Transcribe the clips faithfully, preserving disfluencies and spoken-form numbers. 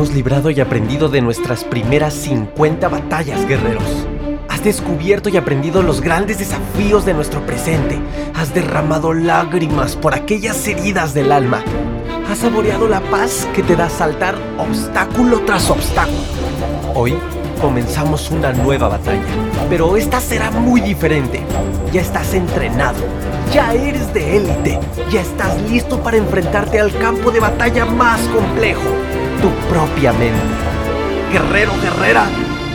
hemos librado y aprendido de nuestras primeras cincuenta batallas, guerreros. Has descubierto y aprendido los grandes desafíos de nuestro presente. Has derramado lágrimas por aquellas heridas del alma. Has saboreado la paz que te da saltar obstáculo tras obstáculo. Hoy comenzamos una nueva batalla, pero esta será muy diferente. Ya estás entrenado, ya eres de élite, ya estás listo para enfrentarte al campo de batalla más complejo, tu propia mente. Guerrero, guerrera,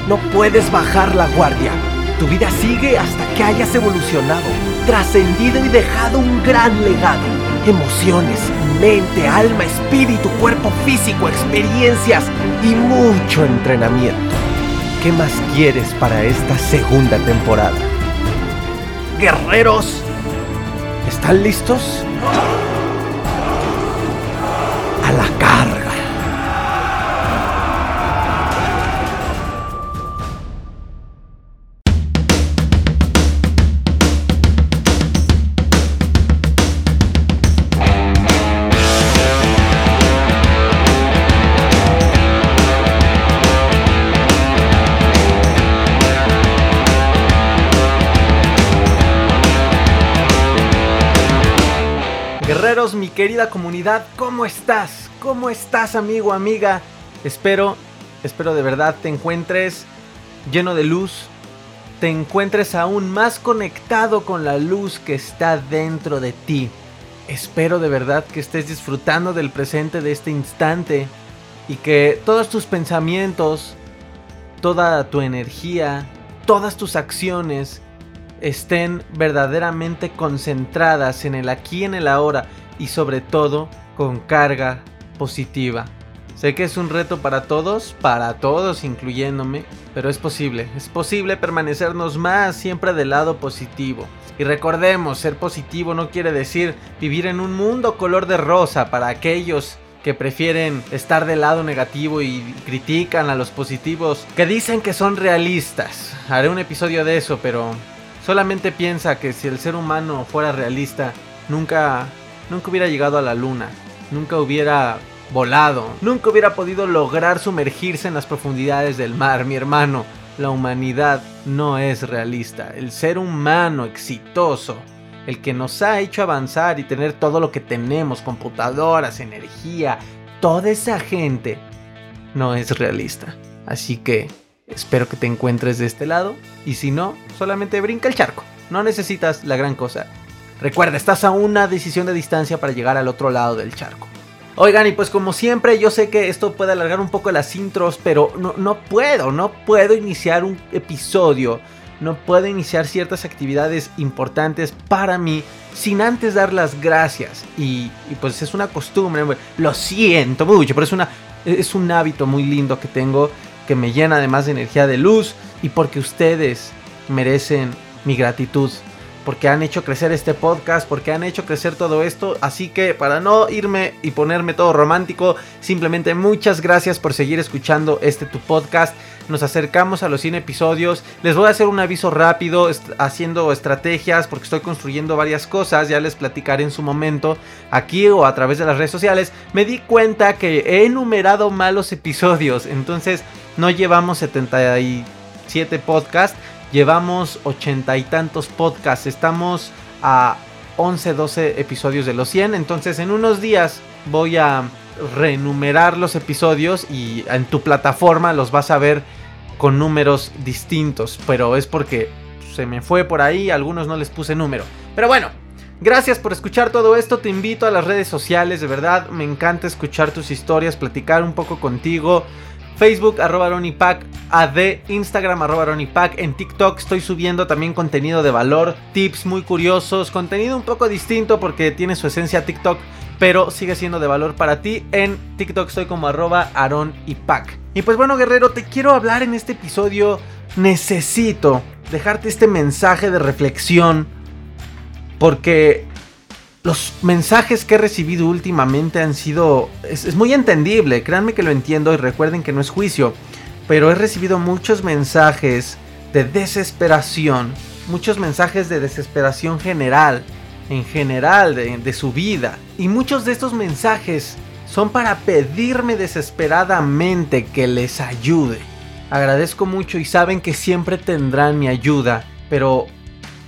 no puedes bajar la guardia. Tu vida sigue hasta que hayas evolucionado, trascendido y dejado un gran legado. Emociones, mente, alma, espíritu, cuerpo físico, experiencias y mucho entrenamiento. ¿Qué más quieres para esta segunda temporada? ¡Guerreros! ¿Están listos? ¡A la carga! Guerreros, mi querida comunidad, ¿cómo estás? ¿Cómo estás, amigo, amiga? Espero, espero de verdad te encuentres lleno de luz, te encuentres aún más conectado con la luz que está dentro de ti. Espero de verdad que estés disfrutando del presente, de este instante, y que todos tus pensamientos, toda tu energía, todas tus acciones estén verdaderamente concentradas en el aquí y en el ahora, y sobre todo con carga positiva. Sé que es un reto para todos, para todos incluyéndome, pero es posible, es posible permanecernos más siempre del lado positivo. Y recordemos, ser positivo no quiere decir vivir en un mundo color de rosa para aquellos que prefieren estar del lado negativo y critican a los positivos, que dicen que son realistas. Haré un episodio de eso, pero solamente piensa que si el ser humano fuera realista, nunca, nunca hubiera llegado a la luna, nunca hubiera volado, nunca hubiera podido lograr sumergirse en las profundidades del mar, mi hermano. La humanidad no es realista. El ser humano exitoso, el que nos ha hecho avanzar y tener todo lo que tenemos, computadoras, energía, toda esa gente, no es realista. Así que espero que te encuentres de este lado, y si no, solamente brinca el charco. No necesitas la gran cosa. Recuerda, estás a una decisión de distancia para llegar al otro lado del charco. Oigan, y pues como siempre, yo sé que esto puede alargar un poco las intros, pero no, no puedo, no puedo iniciar un episodio, no puedo iniciar ciertas actividades importantes para mí sin antes dar las gracias. Y, y pues es una costumbre, lo siento mucho, pero es, una, es un hábito muy lindo que tengo, que me llena además de energía, de luz, y porque ustedes merecen mi gratitud, porque han hecho crecer este podcast, porque han hecho crecer todo esto. Así que para no irme y ponerme todo romántico, simplemente muchas gracias por seguir escuchando este tu podcast. Nos acercamos a los cien episodios. Les voy a hacer un aviso rápido, est- haciendo estrategias, porque estoy construyendo varias cosas. Ya les platicaré en su momento, aquí o a través de las redes sociales. Me di cuenta que he enumerado malos episodios, entonces no llevamos setenta y siete podcasts, llevamos ochenta y tantos podcasts. Estamos a once, doce episodios de los cien. Entonces en unos días voy a renumerar los episodios, y en tu plataforma los vas a ver con números distintos. Pero es porque se me fue por ahí, a algunos no les puse número. Pero bueno, gracias por escuchar todo esto. Te invito a las redes sociales, de verdad me encanta escuchar tus historias, platicar un poco contigo. Facebook, arroba Aarón Ipac, A D, Instagram, arroba Aarón Ipac. En TikTok estoy subiendo también contenido de valor, tips muy curiosos, contenido un poco distinto porque tiene su esencia TikTok, pero sigue siendo de valor para ti. En TikTok estoy como arroba Aarón Ipac. Y pues bueno, guerrero, te quiero hablar en este episodio. Necesito dejarte este mensaje de reflexión, porque los mensajes que he recibido últimamente han sido... Es, es muy entendible, créanme que lo entiendo, y recuerden que no es juicio. Pero he recibido muchos mensajes de desesperación. Muchos mensajes de desesperación general. En general, de, de su vida. Y muchos de estos mensajes son para pedirme desesperadamente que les ayude. Agradezco mucho y saben que siempre tendrán mi ayuda, pero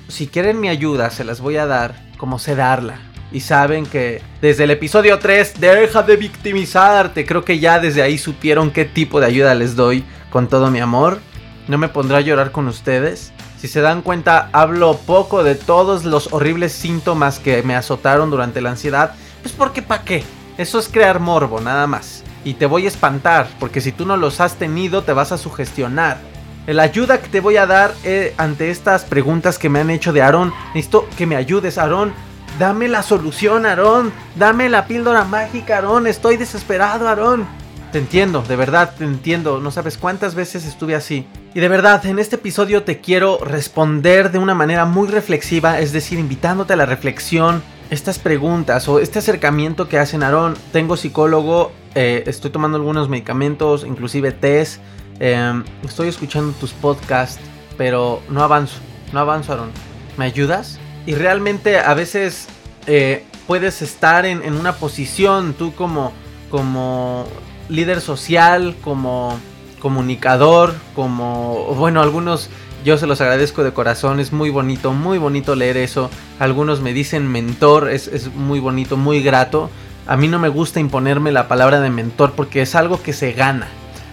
si quieren mi ayuda se las voy a dar como sé darla. Y saben que desde el episodio tres, deja de victimizarte, creo que ya desde ahí supieron qué tipo de ayuda les doy con todo mi amor. No me pondré a llorar con ustedes. Si se dan cuenta, hablo poco de todos los horribles síntomas que me azotaron durante la ansiedad. Pues porque pa' qué, eso es crear morbo nada más. Y te voy a espantar, porque si tú no los has tenido te vas a sugestionar. La ayuda que te voy a dar eh, ante estas preguntas que me han hecho de Aarón. Necesito que me ayudes, Aarón. Dame la solución, Aarón. Dame la píldora mágica, Aarón. Estoy desesperado, Aarón. Te entiendo, de verdad, te entiendo. No sabes cuántas veces estuve así. Y de verdad, en este episodio te quiero responder de una manera muy reflexiva, es decir, invitándote a la reflexión. Estas preguntas o este acercamiento que hacen, Aarón, tengo psicólogo, eh, estoy tomando algunos medicamentos, inclusive test, eh, estoy escuchando tus podcasts, pero no avanzo, no avanzo, Aarón. ¿Me ayudas? Y realmente a veces eh, puedes estar en, en una posición, tú como... como líder social, como comunicador, como... Bueno, algunos yo se los agradezco de corazón, es muy bonito, muy bonito leer eso. Algunos me dicen mentor, es, es muy bonito, muy grato. A mí no me gusta imponerme la palabra de mentor porque es algo que se gana.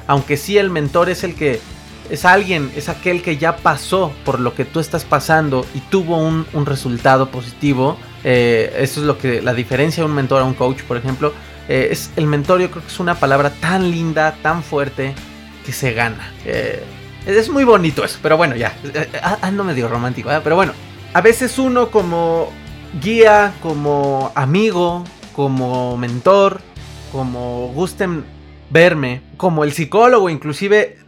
Aunque sí el mentor es el que... es alguien, es aquel que ya pasó por lo que tú estás pasando y tuvo un, un resultado positivo. Eh, eso es lo que la diferencia de un mentor a un coach, por ejemplo... Eh, es, el mentor yo creo que es una palabra tan linda, tan fuerte, que se gana. Eh, es muy bonito eso, pero bueno, ya. Eh, ando medio romántico, ¿eh? Pero bueno. A veces uno como guía, como amigo, como mentor, como gusten verme, como el psicólogo inclusive,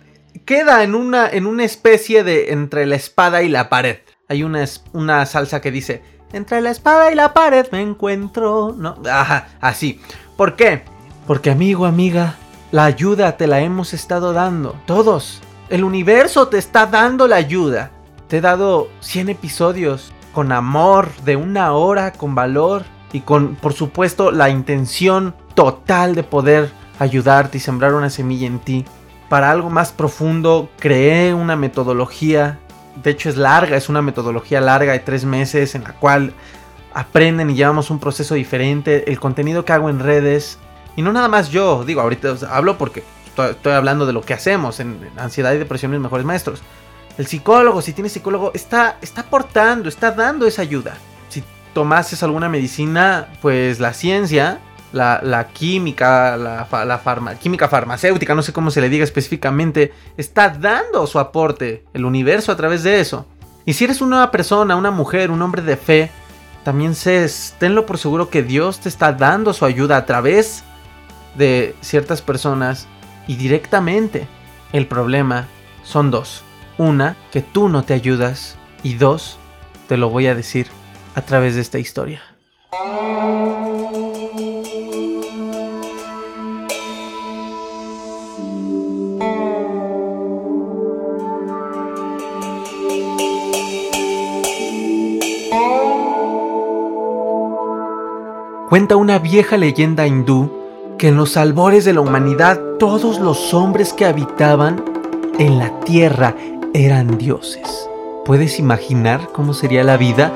queda en una, en una especie de entre la espada y la pared. Hay una, una salsa que dice, entre la espada y la pared me encuentro, ¿no? Ajá, así. ¿Por qué? Porque amigo, amiga, la ayuda te la hemos estado dando. Todos. El universo te está dando la ayuda. Te he dado cien episodios con amor, de una hora, con valor y con, por supuesto, la intención total de poder ayudarte y sembrar una semilla en ti. Para algo más profundo, creé una metodología. De hecho, es larga, es una metodología larga de tres meses en la cual... aprenden y llevamos un proceso diferente, el contenido que hago en redes, y no nada más yo, digo, ahorita o sea, hablo porque estoy, estoy hablando de lo que hacemos en, en ansiedad y depresión, mis mejores maestros. El psicólogo, si tienes psicólogo, está, está aportando, está dando esa ayuda. Si tomases alguna medicina, pues la ciencia, la, la química, la, la farma, química farmacéutica, no sé cómo se le diga específicamente, está dando su aporte, el universo a través de eso. Y si eres una persona, una mujer, un hombre de fe, también sé, tenlo por seguro que Dios te está dando su ayuda a través de ciertas personas y directamente. El problema son dos. Una, que tú no te ayudas. Y dos, te lo voy a decir a través de esta historia. Cuenta una vieja leyenda hindú que en los albores de la humanidad todos los hombres que habitaban en la tierra eran dioses. ¿Puedes imaginar cómo sería la vida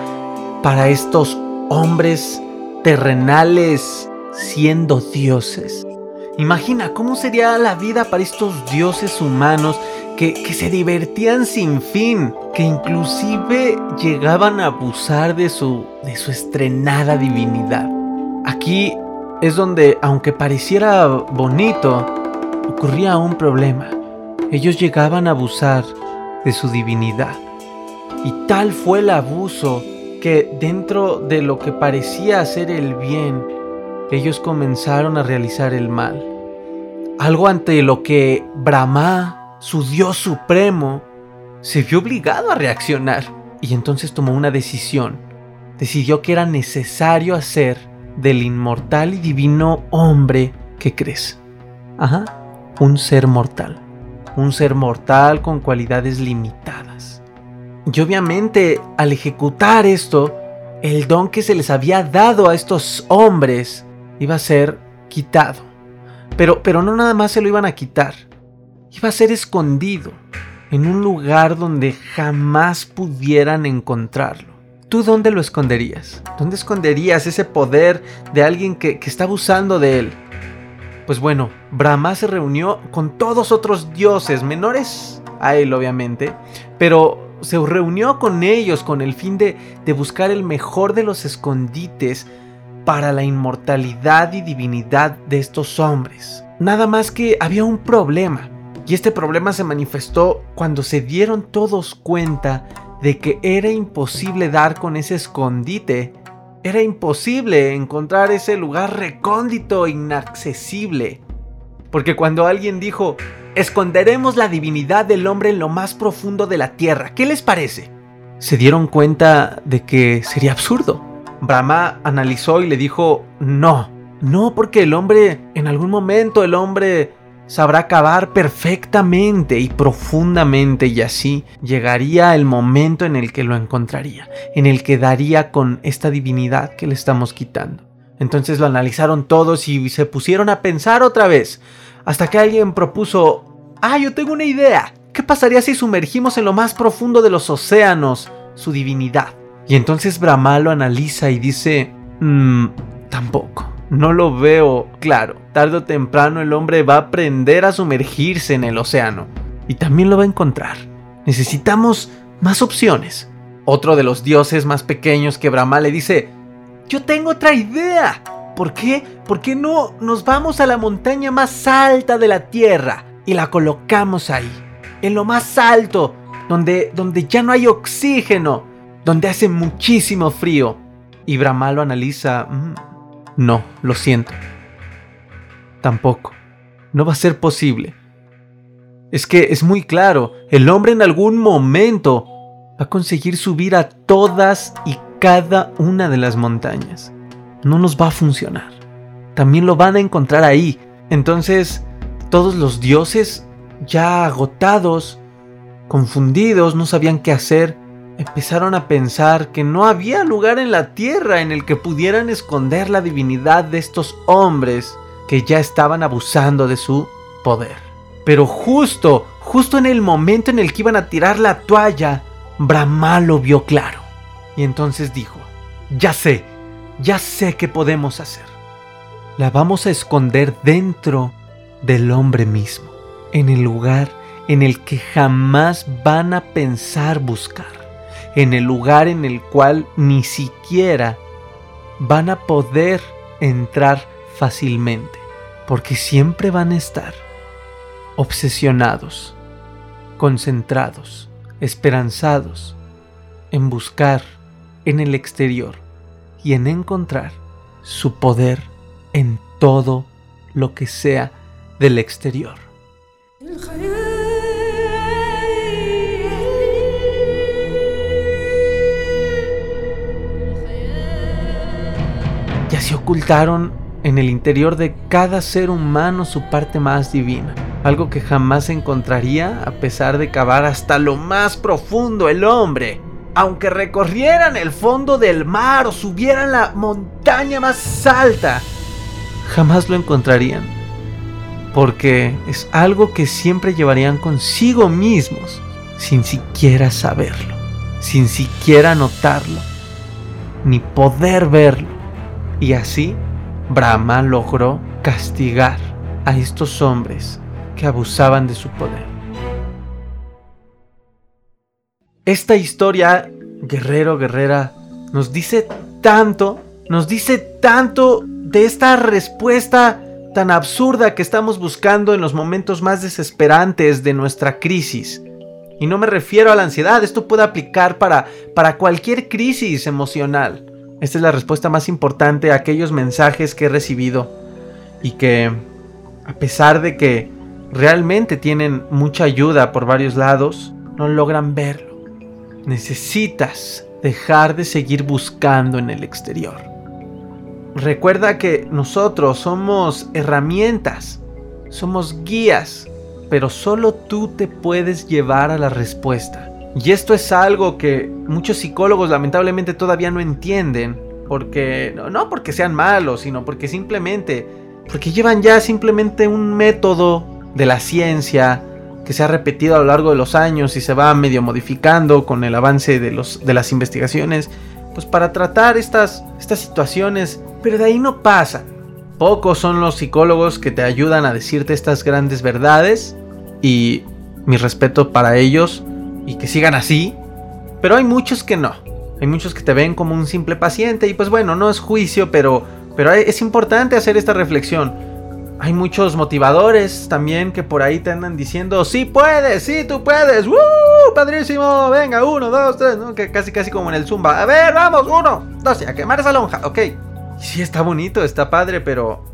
para estos hombres terrenales siendo dioses? Imagina cómo sería la vida para estos dioses humanos que, que se divertían sin fin, que inclusive llegaban a abusar de su, de su estrenada divinidad. Aquí es donde, aunque pareciera bonito, ocurría un problema. Ellos llegaban a abusar de su divinidad. Y tal fue el abuso que dentro de lo que parecía hacer el bien, ellos comenzaron a realizar el mal. Algo ante lo que Brahma, su Dios supremo, se vio obligado a reaccionar. Y entonces tomó una decisión. Decidió que era necesario hacer... del inmortal y divino hombre que crees. Ajá, un ser mortal. Un ser mortal con cualidades limitadas. Y obviamente, al ejecutar esto, el don que se les había dado a estos hombres iba a ser quitado. Pero, pero no nada más se lo iban a quitar. Iba a ser escondido en un lugar donde jamás pudieran encontrarlo. ¿Tú dónde lo esconderías? ¿Dónde esconderías ese poder de alguien que, que está abusando de él? Pues bueno, Brahma se reunió con todos otros dioses, menores a él obviamente, pero se reunió con ellos con el fin de, de buscar el mejor de los escondites para la inmortalidad y divinidad de estos hombres. Nada más que había un problema, y este problema se manifestó cuando se dieron todos cuenta de que era imposible dar con ese escondite, era imposible encontrar ese lugar recóndito e inaccesible. Porque cuando alguien dijo, esconderemos la divinidad del hombre en lo más profundo de la tierra, ¿qué les parece? Se dieron cuenta de que sería absurdo. Brahma analizó y le dijo, no, no, porque el hombre, en algún momento el hombre sabrá cavar perfectamente y profundamente, y así llegaría el momento en el que lo encontraría, en el que daría con esta divinidad que le estamos quitando. Entonces lo analizaron todos y se pusieron a pensar otra vez, hasta que alguien propuso, ah, yo tengo una idea, ¿qué pasaría si sumergimos en lo más profundo de los océanos su divinidad? Y entonces Brahma lo analiza y dice, mmm, tampoco. No lo veo claro. Tarde o temprano el hombre va a aprender a sumergirse en el océano. Y también lo va a encontrar. Necesitamos más opciones. Otro de los dioses más pequeños que Brahma le dice, yo tengo otra idea. ¿Por qué? ¿Por qué no nos vamos a la montaña más alta de la tierra? Y la colocamos ahí. En lo más alto. Donde, donde ya no hay oxígeno. Donde hace muchísimo frío. Y Brahma lo analiza. Mm, No, lo siento. Tampoco. No va a ser posible. Es que es muy claro, el hombre en algún momento va a conseguir subir a todas y cada una de las montañas. No nos va a funcionar. También lo van a encontrar ahí. Entonces, todos los dioses, ya agotados, confundidos, no sabían qué hacer, empezaron a pensar que no había lugar en la tierra en el que pudieran esconder la divinidad de estos hombres que ya estaban abusando de su poder. Pero justo, justo en el momento en el que iban a tirar la toalla, Brahma lo vio claro. Y entonces dijo, ya sé, ya sé qué podemos hacer. La vamos a esconder dentro del hombre mismo, en el lugar en el que jamás van a pensar buscar. En el lugar en el cual ni siquiera van a poder entrar fácilmente, porque siempre van a estar obsesionados, concentrados, esperanzados en buscar en el exterior y en encontrar su poder en todo lo que sea del exterior. Se ocultaron en el interior de cada ser humano su parte más divina, algo que jamás se encontraría a pesar de cavar hasta lo más profundo el hombre. Aunque recorrieran el fondo del mar o subieran la montaña más alta, jamás lo encontrarían, porque es algo que siempre llevarían consigo mismos, sin siquiera saberlo, sin siquiera notarlo, ni poder verlo. Y así, Brahma logró castigar a estos hombres que abusaban de su poder. Esta historia, guerrero, guerrera, nos dice tanto, nos dice tanto de esta respuesta tan absurda que estamos buscando en los momentos más desesperantes de nuestra crisis. Y no me refiero a la ansiedad, esto puede aplicar para, para cualquier crisis emocional. Esta es la respuesta más importante a aquellos mensajes que he recibido y que, a pesar de que realmente tienen mucha ayuda por varios lados, no logran verlo. Necesitas dejar de seguir buscando en el exterior. Recuerda que nosotros somos herramientas, somos guías, pero solo tú te puedes llevar a la respuesta. Y esto es algo que muchos psicólogos lamentablemente todavía no entienden, porque no porque sean malos, sino porque simplemente porque llevan ya simplemente un método de la ciencia que se ha repetido a lo largo de los años y se va medio modificando con el avance de, los, de las investigaciones, pues para tratar estas, estas situaciones, pero de ahí no pasa. Pocos son los psicólogos que te ayudan a decirte estas grandes verdades, y mi respeto para ellos y que sigan así, pero hay muchos que no. Hay muchos que te ven como un simple paciente y pues bueno, no es juicio, pero, pero es importante hacer esta reflexión. Hay muchos motivadores también que por ahí te andan diciendo, sí puedes, sí tú puedes, ¡woo! Padrísimo, venga, uno, dos, tres, ¿no? Que casi casi como en el Zumba, a ver, vamos, uno, dos, a quemar esa lonja, ok. Sí, está bonito, está padre, pero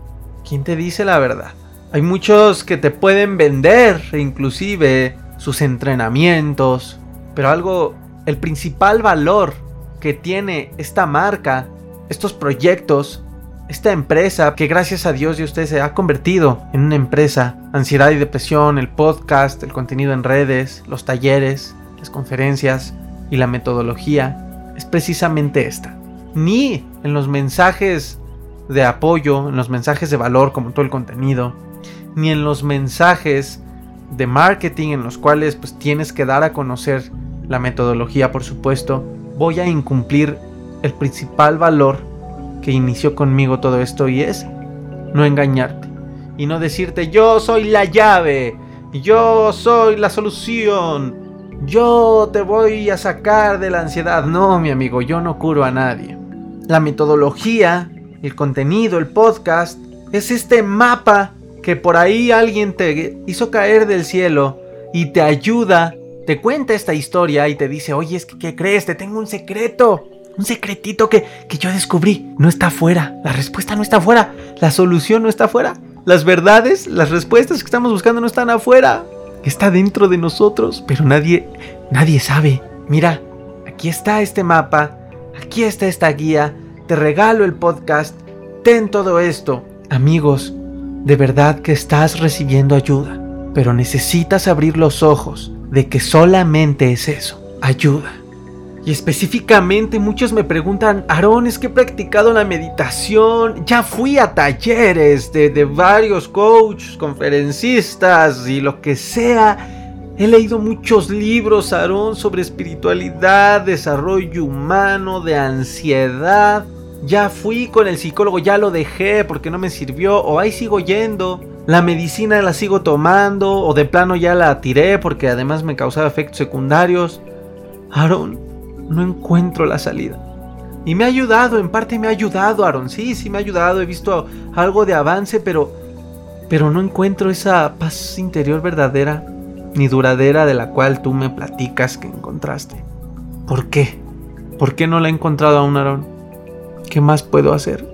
¿quién te dice la verdad? Hay muchos que te pueden vender, inclusive, sus entrenamientos, pero algo, el principal valor que tiene esta marca, estos proyectos, esta empresa que gracias a Dios y a usted se ha convertido en una empresa. Ansiedad y depresión, el podcast, el contenido en redes, los talleres, las conferencias y la metodología es precisamente esta. Ni en los mensajes de apoyo, en los mensajes de valor como todo el contenido, ni en los mensajes de marketing en los cuales pues tienes que dar a conocer la metodología, por supuesto, voy a incumplir el principal valor que inició conmigo todo esto, y es no engañarte y no decirte yo soy la llave, yo soy la solución, yo te voy a sacar de la ansiedad. No, mi amigo, yo no curo a nadie. La metodología, el contenido, el podcast es este mapa que por ahí alguien te hizo caer del cielo y te ayuda. Te cuenta esta historia y te dice, oye, es que ¿qué crees? Te tengo un secreto, un secretito que, que yo descubrí. No está afuera, la respuesta no está afuera, la solución no está afuera. Las verdades, las respuestas que estamos buscando no están afuera. Está dentro de nosotros, pero nadie, nadie sabe. Mira, aquí está este mapa, aquí está esta guía, te regalo el podcast, ten todo esto. Amigos, de verdad que estás recibiendo ayuda, pero necesitas abrir los ojos de que solamente es eso, ayuda. Y específicamente muchos me preguntan, Aarón, es que he practicado la meditación, ya fui a talleres de, de varios coaches, conferencistas y lo que sea, he leído muchos libros, Aarón, sobre espiritualidad, desarrollo humano, de ansiedad, ya fui con el psicólogo, ya lo dejé porque no me sirvió, o ahí sigo yendo. La medicina la sigo tomando, o de plano ya la tiré porque además me causaba efectos secundarios. Aarón, no encuentro la salida. Y me ha ayudado, en parte me ha ayudado, Aarón. Sí, sí me ha ayudado, he visto algo de avance, pero, pero no encuentro esa paz interior verdadera ni duradera de la cual tú me platicas que encontraste. ¿Por qué? ¿Por qué no la he encontrado aún, Aarón? ¿Qué más puedo hacer?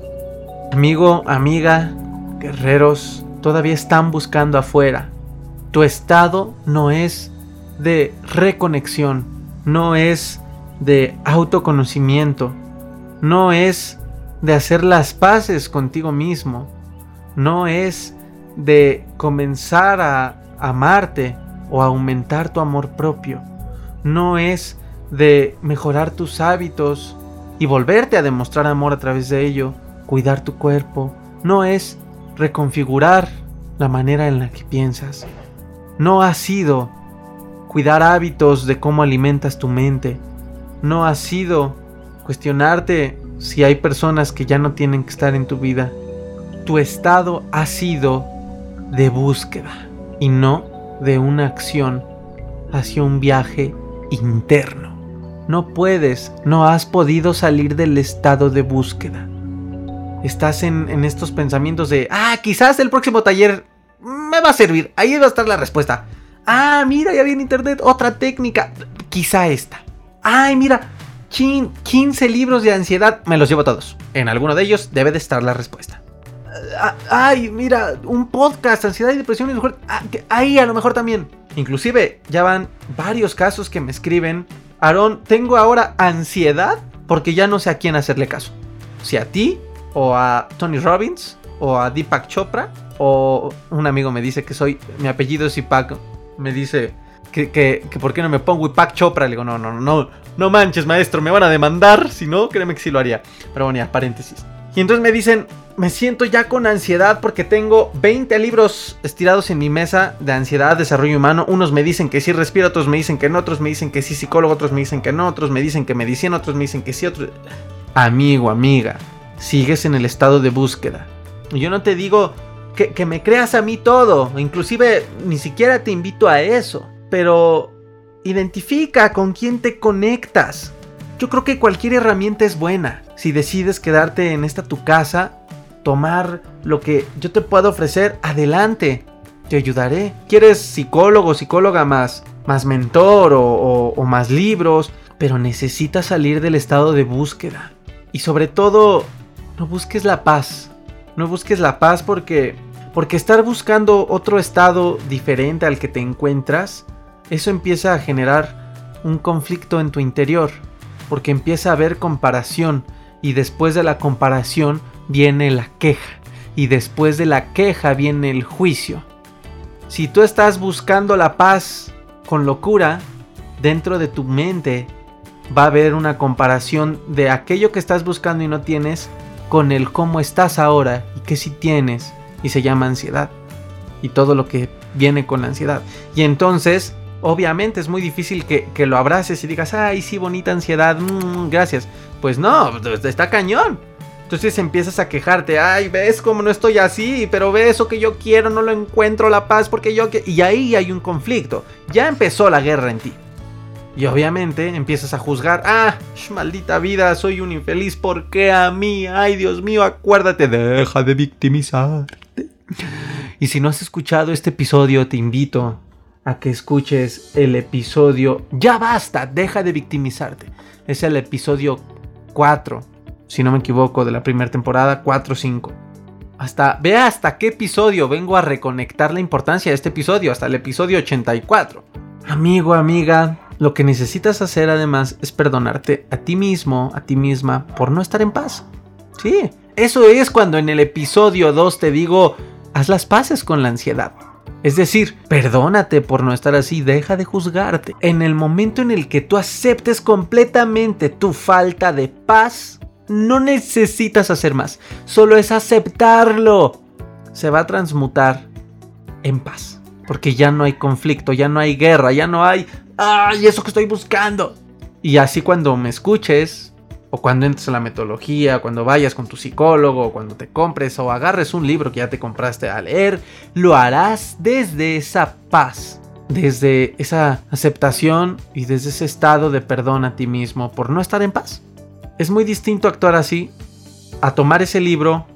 Amigo, amiga, guerreros, todavía están buscando afuera. Tu estado no es de reconexión, no es de autoconocimiento, no es de hacer las paces contigo mismo, no es de comenzar a amarte o aumentar tu amor propio, no es de mejorar tus hábitos y volverte a demostrar amor a través de ello, cuidar tu cuerpo, no es reconfigurar la manera en la que piensas. No ha sido cuidar hábitos de cómo alimentas tu mente. No ha sido cuestionarte si hay personas que ya no tienen que estar en tu vida. Tu estado ha sido de búsqueda y no de una acción hacia un viaje interno. No puedes, no has podido salir del estado de búsqueda. Estás en, en estos pensamientos de, ah, quizás el próximo taller me va a servir, ahí va a estar la respuesta. Ah, mira, ya vi en internet otra técnica, quizá esta. Ay, mira, chin, quince libros de ansiedad, me los llevo todos. En alguno de ellos debe de estar la respuesta. Ay, mira, un podcast, ansiedad y depresión, y mejor, ahí a lo mejor también. Inclusive ya van varios casos que me escriben, Aarón, tengo ahora ansiedad porque ya no sé a quién hacerle caso. Si a ti, o a Tony Robbins, o a Deepak Chopra, o un amigo me dice que soy, mi apellido es Ipac, me dice que, que, que por qué no me pongo Deepak Chopra, le digo, no, no, no, no manches maestro, me van a demandar, si no, créeme que sí lo haría, pero bueno, ya, paréntesis. Y entonces me dicen, me siento ya con ansiedad porque tengo veinte libros estirados en mi mesa de ansiedad, desarrollo humano. Unos me dicen que sí respiro, otros me dicen que no, otros me dicen que sí psicólogo, otros me dicen que no, otros me dicen que medicina, otros me dicen que sí, otros... Amigo, amiga, sigues en el estado de búsqueda. Yo no te digo que, que me creas a mí todo, inclusive ni siquiera te invito a eso, pero identifica con quién te conectas. Yo creo que cualquier herramienta es buena. Si decides quedarte en esta tu casa, tomar lo que yo te puedo ofrecer, adelante, te ayudaré. ¿Quieres psicólogo, psicóloga más, más mentor o, o, o más libros? Pero necesitas salir del estado de búsqueda. Y sobre todo, no busques la paz. No busques la paz porque, porque estar buscando otro estado diferente al que te encuentras, eso empieza a generar un conflicto en tu interior. Porque empieza a haber comparación y después de la comparación viene la queja y después de la queja viene el juicio. Si tú estás buscando la paz con locura, dentro de tu mente va a haber una comparación de aquello que estás buscando y no tienes con el cómo estás ahora y qué sí tienes, y se llama ansiedad y todo lo que viene con la ansiedad. Y entonces... obviamente es muy difícil que, que lo abraces y digas, ay, sí, bonita ansiedad, mm, gracias. Pues no, está cañón. Entonces empiezas a quejarte, ay, ves cómo no estoy así, pero ves eso que yo quiero, no lo encuentro la paz porque yo... Que... Y ahí hay un conflicto, ya empezó la guerra en ti. Y obviamente empiezas a juzgar, ah, sh, maldita vida, soy un infeliz, ¿por qué a mí? Ay, Dios mío, acuérdate, deja de victimizarte. Y si no has escuchado este episodio, te invito... a que escuches el episodio Ya Basta, Deja de Victimizarte. Es el episodio cuatro, si no me equivoco, de la primera temporada, cuatro o cinco. Hasta, ve hasta qué episodio vengo a reconectar la importancia de este episodio, hasta el episodio ochenta y cuatro. Amigo, amiga, lo que necesitas hacer además es perdonarte a ti mismo, a ti misma, por no estar en paz. Sí, eso es cuando en el episodio dos te digo, haz las paces con la ansiedad. Es decir, perdónate por no estar así, deja de juzgarte. En el momento en el que tú aceptes completamente tu falta de paz, no necesitas hacer más. Solo es aceptarlo. Se va a transmutar en paz. Porque ya no hay conflicto, ya no hay guerra, ya no hay... ¡ay, eso que estoy buscando! Y así cuando me escuches, o cuando entres a la metodología, cuando vayas con tu psicólogo, cuando te compres o agarres un libro que ya te compraste a leer, lo harás desde esa paz, desde esa aceptación y desde ese estado de perdón a ti mismo por no estar en paz. Es muy distinto actuar así, a tomar ese libro,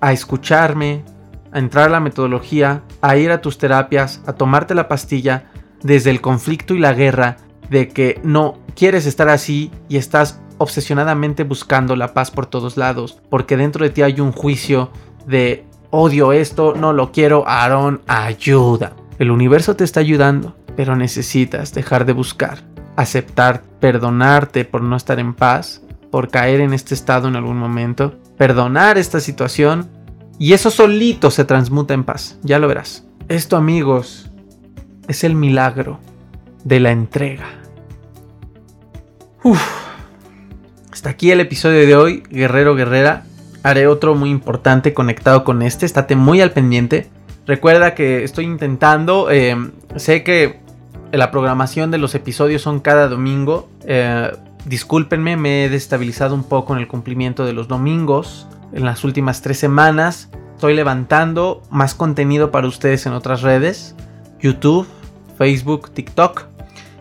a escucharme, a entrar a la metodología, a ir a tus terapias, a tomarte la pastilla, desde el conflicto y la guerra de que no quieres estar así y estás obsesionadamente buscando la paz por todos lados, porque dentro de ti hay un juicio de odio esto, no lo quiero, Aarón, ayuda. El universo te está ayudando, pero necesitas dejar de buscar, aceptar, perdonarte por no estar en paz, por caer en este estado en algún momento, perdonar esta situación y eso solito se transmuta en paz, ya lo verás. Esto, amigos, es el milagro de la entrega. Uff. Hasta aquí el episodio de hoy, guerrero, guerrera. Haré otro muy importante conectado con este. Estate muy al pendiente. Recuerda que estoy intentando. Eh, sé que la programación de los episodios son cada domingo. Eh, discúlpenme, me he desestabilizado un poco en el cumplimiento de los domingos. En las últimas tres semanas estoy levantando más contenido para ustedes en otras redes. YouTube, Facebook, TikTok.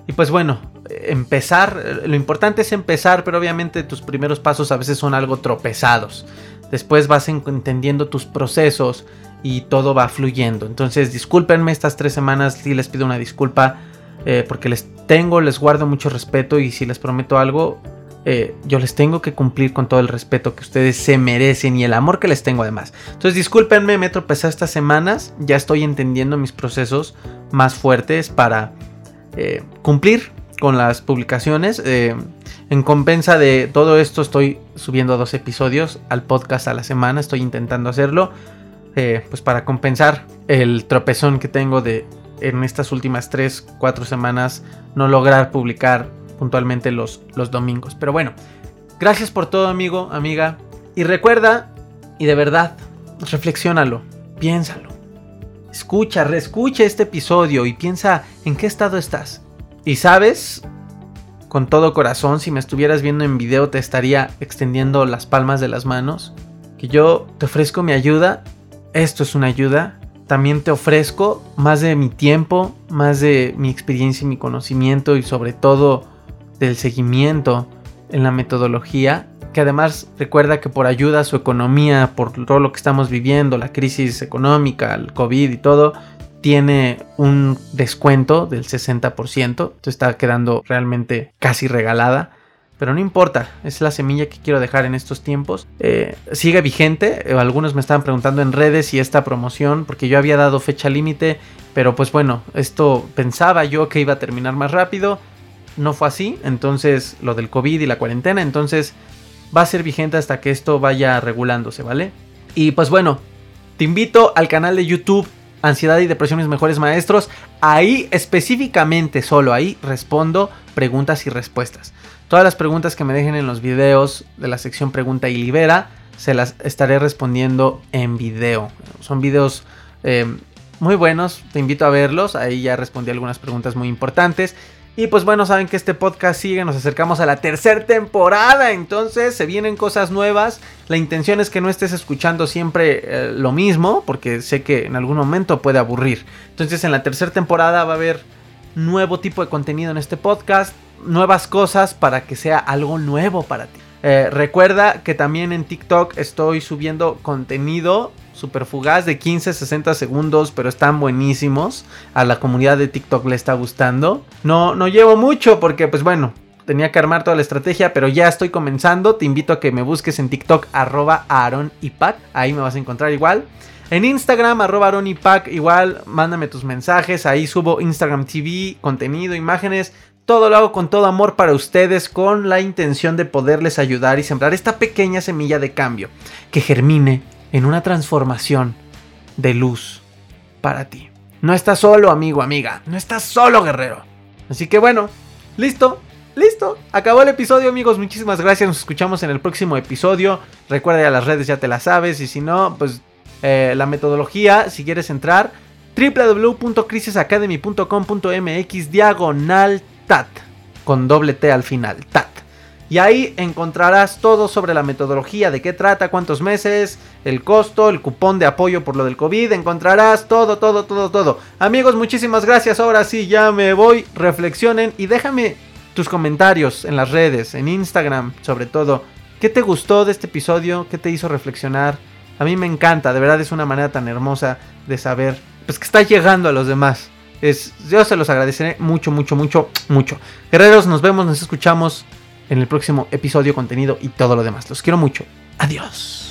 Y pues bueno, empezar, lo importante es empezar, pero obviamente tus primeros pasos a veces son algo tropezados. Después vas entendiendo tus procesos y todo va fluyendo. Entonces discúlpenme estas tres semanas, sí les pido una disculpa eh, porque les tengo, les guardo mucho respeto y si les prometo algo, eh, yo les tengo que cumplir con todo el respeto que ustedes se merecen y el amor que les tengo además. Entonces discúlpenme, me he tropezado estas semanas, ya estoy entendiendo mis procesos más fuertes para eh, cumplir con las publicaciones. Eh, en compensa de todo esto estoy subiendo dos episodios al podcast a la semana, estoy intentando hacerlo eh, pues para compensar el tropezón que tengo de en estas últimas tres cuatro semanas no lograr publicar puntualmente los, los domingos. Pero bueno, gracias por todo, amigo, amiga, y recuerda Y de verdad, reflexiónalo, piénsalo. Escucha, reescucha este episodio y piensa en qué estado estás. Y sabes, con todo corazón, si me estuvieras viendo en video te estaría extendiendo las palmas de las manos, que yo te ofrezco mi ayuda. Esto es una ayuda. También te ofrezco más de mi tiempo, más de mi experiencia y mi conocimiento, y sobre todo del seguimiento en la metodología, que además recuerda que por ayuda a su economía, por todo lo que estamos viviendo, la crisis económica, el COVID y todo, tiene un descuento del sesenta por ciento. Te está quedando realmente casi regalada. Pero no importa, es la semilla que quiero dejar en estos tiempos. Eh, sigue vigente. Algunos me estaban preguntando en redes si esta promoción, porque yo había dado fecha límite, pero pues bueno, esto pensaba yo que iba a terminar más rápido. No fue así, entonces lo del COVID y la cuarentena, entonces va a ser vigente hasta que esto vaya regulándose, ¿vale? Y pues bueno, te invito al canal de YouTube Ansiedad y Depresión, mis mejores maestros. Ahí específicamente, solo ahí, respondo preguntas y respuestas. Todas las preguntas que me dejen en los videos de la sección Pregunta y Libera, se las estaré respondiendo en video. Son videos eh, muy buenos, te invito a verlos. Ahí ya respondí algunas preguntas muy importantes. Y pues bueno, saben que este podcast sigue, nos acercamos a la tercera temporada, entonces se vienen cosas nuevas. La intención es que no estés escuchando siempre eh, lo mismo, porque sé que en algún momento puede aburrir. Entonces en la tercera temporada va a haber nuevo tipo de contenido en este podcast, nuevas cosas para que sea algo nuevo para ti. Eh, recuerda que también en TikTok estoy subiendo contenido super fugaz de quince a sesenta segundos, pero están buenísimos. A la comunidad de TikTok le está gustando. No, no llevo mucho porque pues bueno, tenía que armar toda la estrategia, pero ya estoy comenzando. Te invito a que me busques en TikTok arroba Aarón Ipac, ahí me vas a encontrar igual. En Instagram arroba Aarón Ipac, igual mándame tus mensajes, ahí subo Instagram T V, contenido, imágenes. Todo lo hago con todo amor para ustedes, con la intención de poderles ayudar y sembrar esta pequeña semilla de cambio que germine en una transformación de luz para ti. No estás solo, amigo, amiga. No estás solo, guerrero. Así que bueno, listo, listo. Acabó el episodio, amigos. Muchísimas gracias. Nos escuchamos en el próximo episodio. Recuerda, ya las redes ya te las sabes. Y si no, pues eh, la metodología, si quieres entrar, www.crisisacademy.com.mx diagonal tat, con doble T al final, tat. Y ahí encontrarás todo sobre la metodología, de qué trata, cuántos meses, el costo, el cupón de apoyo por lo del COVID. Encontrarás todo, todo, todo, todo. Amigos, muchísimas gracias. Ahora sí, ya me voy. Reflexionen y déjame tus comentarios en las redes, en Instagram sobre todo. ¿Qué te gustó de este episodio? ¿Qué te hizo reflexionar? A mí me encanta. De verdad es una manera tan hermosa de saber, pues, que está llegando a los demás. Es, yo se los agradeceré mucho, mucho, mucho, mucho. Guerreros, nos vemos, nos escuchamos en el próximo episodio, contenido y todo lo demás. Los quiero mucho. Adiós.